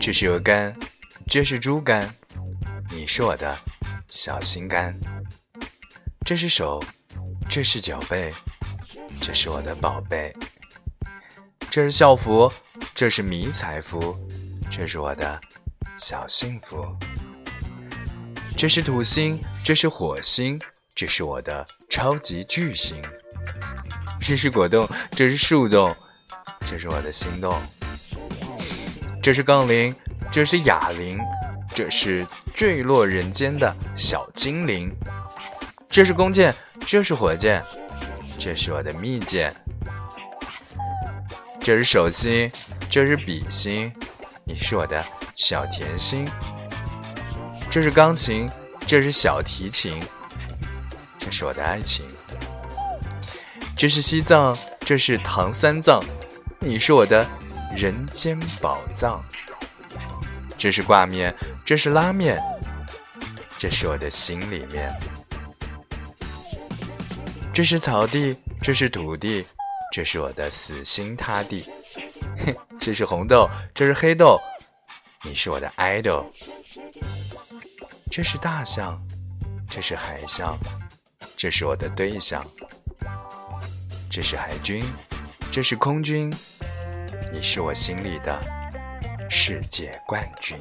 这是鹅肝，这是猪肝，你是我的小心肝。这是手，这是脚背，这是我的宝贝。这是校服，这是迷彩服，这是我的小幸福。这是土星，这是火星，这是我的超级巨星。这是果冻，这是树洞，这是我的心动。这是杠铃，这是哑铃，这是坠落人间的小精灵。这是弓箭，这是火箭，这是我的蜜饯。这是手心，这是笔心，你是我的小甜心。这是钢琴，这是小提琴，这是我的爱情。这是西藏，这是唐三藏，你是我的人间宝藏。这是挂面，这是拉面，这是我的心里面。这是草地，这是土地，这是我的死心塌地。这是红豆，这是黑豆，你是我的 idol。 这是大象，这是海象，这是我的对象。这是海军，这是空军，你是我心里的世界冠军。